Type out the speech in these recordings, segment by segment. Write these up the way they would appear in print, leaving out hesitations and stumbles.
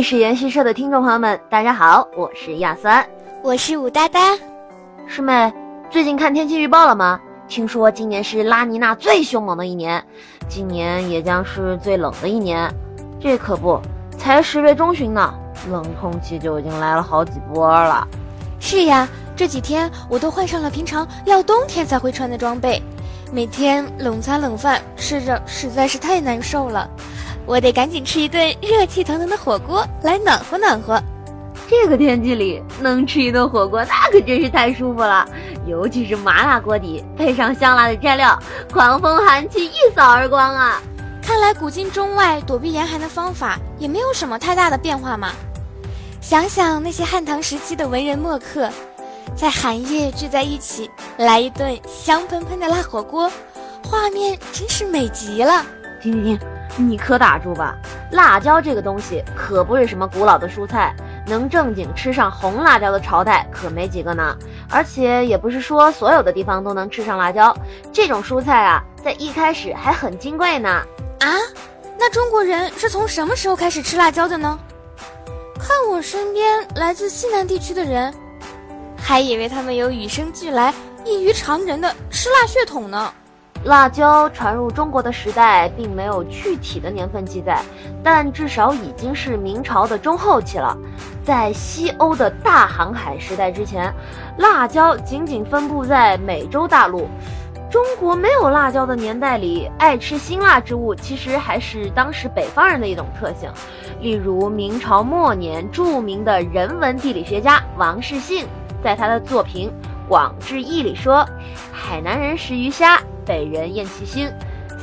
历史研习社的听众朋友们，大家好，我是亚酸，我是武哒哒。师妹，最近看天气预报了吗？听说今年是拉尼娜最凶猛的一年，今年也将是最冷的一年。这可不，才10月中旬呢，冷空气就已经来了好几波了。是呀，这几天我都换上了平常要冬天才会穿的装备，每天冷餐冷饭吃着实在是太难受了，我得赶紧吃一顿热气腾腾的火锅来暖和暖和。这个天气里能吃一顿火锅那可真是太舒服了，尤其是麻辣锅底配上香辣的蘸料，狂风寒气一扫而光啊。看来古今中外躲避严寒的方法也没有什么太大的变化嘛。想想那些汉唐时期的文人墨客，在寒夜聚在一起来一顿香喷喷的辣火锅，画面真是美极了。停，你可打住吧，辣椒这个东西可不是什么古老的蔬菜，能正经吃上红辣椒的朝代可没几个呢，而且也不是说所有的地方都能吃上辣椒，这种蔬菜啊，在一开始还很金贵呢。啊，那中国人是从什么时候开始吃辣椒的呢？看我身边来自西南地区的人，还以为他们有与生俱来异于常人的吃辣血统呢。辣椒传入中国的时代并没有具体的年份记载，但至少已经是明朝的中后期了。在西欧的大航海时代之前，辣椒仅仅分布在美洲大陆。中国没有辣椒的年代里，爱吃辛辣之物其实还是当时北方人的一种特性。例如明朝末年著名的人文地理学家王士信在他的作品《广志异》里说，海南人食鱼虾，北人厌其心；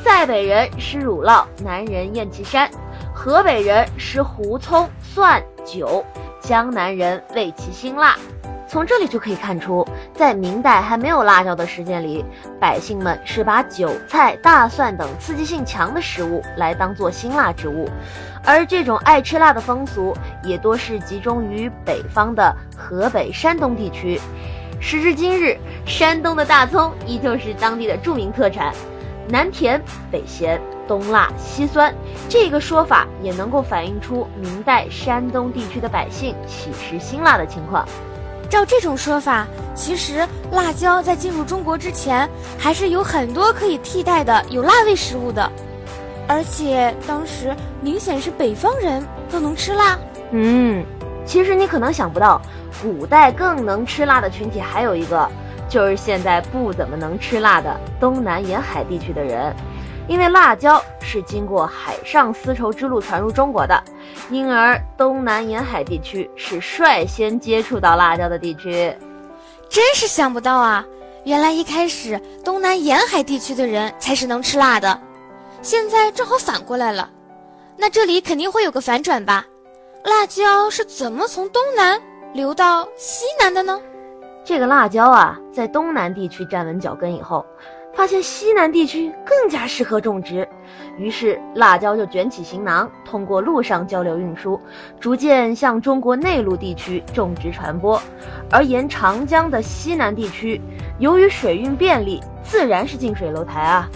塞北人食乳酪，南人厌其膻；河北人食胡葱、蒜、酒，江南人味其辛辣。从这里就可以看出，在明代还没有辣椒的时间里，百姓们是把韭菜、大蒜等刺激性强的食物来当作辛辣之物，而这种爱吃辣的风俗也多是集中于北方的河北、山东地区。时至今日，山东的大葱依旧是当地的著名特产，南甜北咸，东辣西酸，这个说法也能够反映出明代山东地区的百姓喜食辛辣的情况。照这种说法，其实辣椒在进入中国之前，还是有很多可以替代的有辣味食物的，而且当时明显是北方人都能吃辣。其实你可能想不到，古代更能吃辣的群体还有一个，就是现在不怎么能吃辣的东南沿海地区的人。因为辣椒是经过海上丝绸之路传入中国的，因而东南沿海地区是率先接触到辣椒的地区。真是想不到啊，原来一开始东南沿海地区的人才是能吃辣的，现在正好反过来了。那这里肯定会有个反转吧？辣椒是怎么从东南流到西南的呢？这个辣椒啊，在东南地区站稳脚跟以后，发现西南地区更加适合种植，于是辣椒就卷起行囊，通过陆上交流运输，逐渐向中国内陆地区种植传播。而沿长江的西南地区，由于水运便利，自然是近水楼台啊。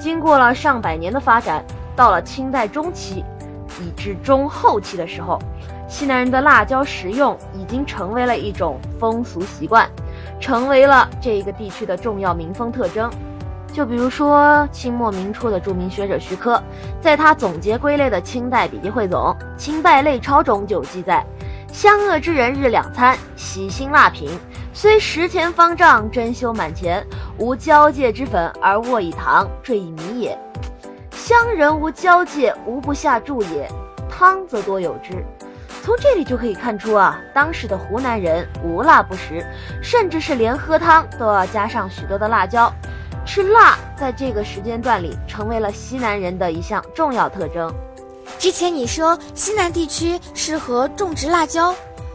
经过了上百年的发展，到了清代中期以至中后期的时候，西南人的辣椒食用已经成为了一种风俗习惯，成为了这个地区的重要民风特征。就比如说清末民初的著名学者徐珂，在他总结归类的清代笔记汇总《清代类钞》中就有记载，湘鄂之人日两餐，喜辛辣品，虽食钱方丈，珍馐满钱，无交界之粉，而卧以糖，坠以米也。湘人无交界，无不下注也，汤则多有之。从这里就可以看出啊，当时的湖南人无辣不食，甚至是连喝汤都要加上许多的辣椒。吃辣在这个时间段里成为了西南人的一项重要特征。之前你说西南地区适合种植辣椒，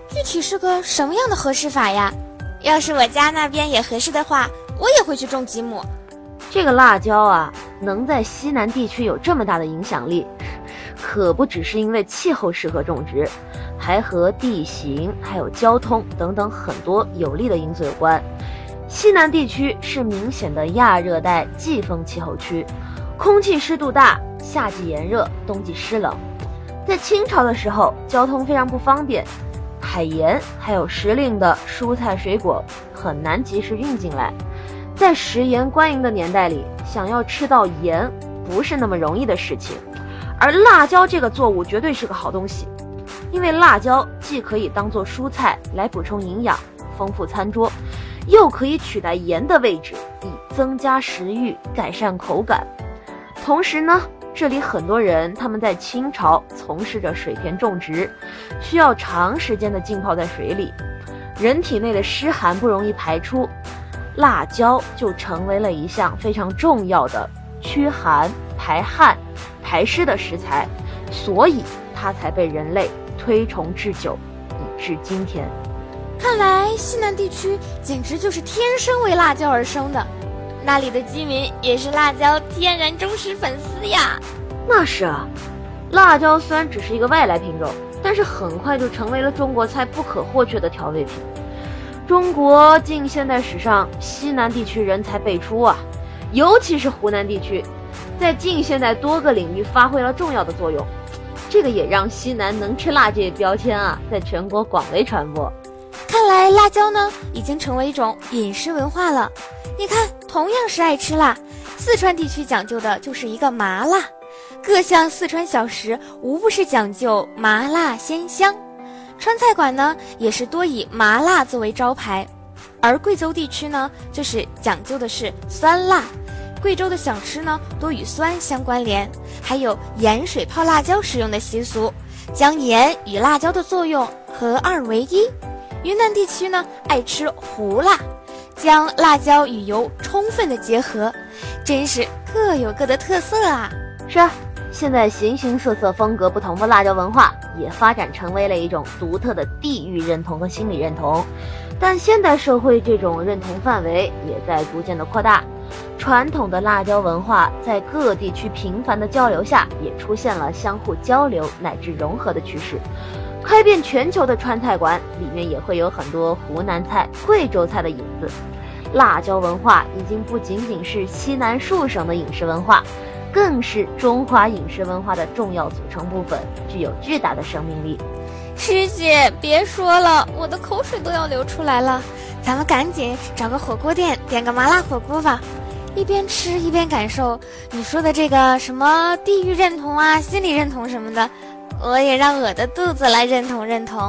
具体是个什么样的合适法呀？要是我家那边也合适的话，我也会去种几亩。这个辣椒啊，能在西南地区有这么大的影响力，可不只是因为气候适合种植，还和地形还有交通等等很多有利的因素有关。西南地区是明显的亚热带季风气候区，空气湿度大，夏季炎热，冬季湿冷。在清朝的时候，交通非常不方便，海盐还有时令的蔬菜水果很难及时运进来。在食盐官营的年代里，想要吃到盐不是那么容易的事情，而辣椒这个作物绝对是个好东西，因为辣椒既可以当做蔬菜来补充营养，丰富餐桌，又可以取代盐的位置，以增加食欲，改善口感。同时呢，这里很多人他们在清朝从事着水田种植，需要长时间的浸泡在水里，人体内的湿寒不容易排出，辣椒就成为了一项非常重要的驱寒、排汗、排湿的食材，所以它才被人类推崇至久，以至今天。看来西南地区简直就是天生为辣椒而生的，那里的居民也是辣椒天然忠实粉丝呀。那是啊，辣椒虽然只是一个外来品种，但是很快就成为了中国菜不可或缺的调味品。中国近现代史上西南地区人才辈出啊，尤其是湖南地区，在近现代多个领域发挥了重要的作用，这个也让西南能吃辣这一标签啊，在全国广为传播。看来辣椒呢已经成为一种饮食文化了。你看，同样是爱吃辣，四川地区讲究的就是一个麻辣，各项四川小食无不是讲究麻辣鲜香。川菜馆呢也是多以麻辣作为招牌，而贵州地区呢就是讲究的是酸辣，贵州的小吃呢多与酸相关联，还有盐水泡辣椒使用的习俗，将盐与辣椒的作用合二为一。云南地区呢爱吃胡辣，将辣椒与油充分的结合，真是各有各的特色啊。是啊，现在形形色色风格不同的辣椒文化也发展成为了一种独特的地域认同和心理认同，但现代社会这种认同范围也在逐渐的扩大，传统的辣椒文化在各地区频繁的交流下，也出现了相互交流乃至融合的趋势。开遍全球的川菜馆里面也会有很多湖南菜、贵州菜的影子。辣椒文化已经不仅仅是西南数省的饮食文化，更是中华饮食文化的重要组成部分，具有巨大的生命力。师姐别说了，我的口水都要流出来了，咱们赶紧找个火锅店点个麻辣火锅吧，一边吃一边感受你说的这个什么地域认同啊、心理认同什么的，我也让我的肚子来认同认同。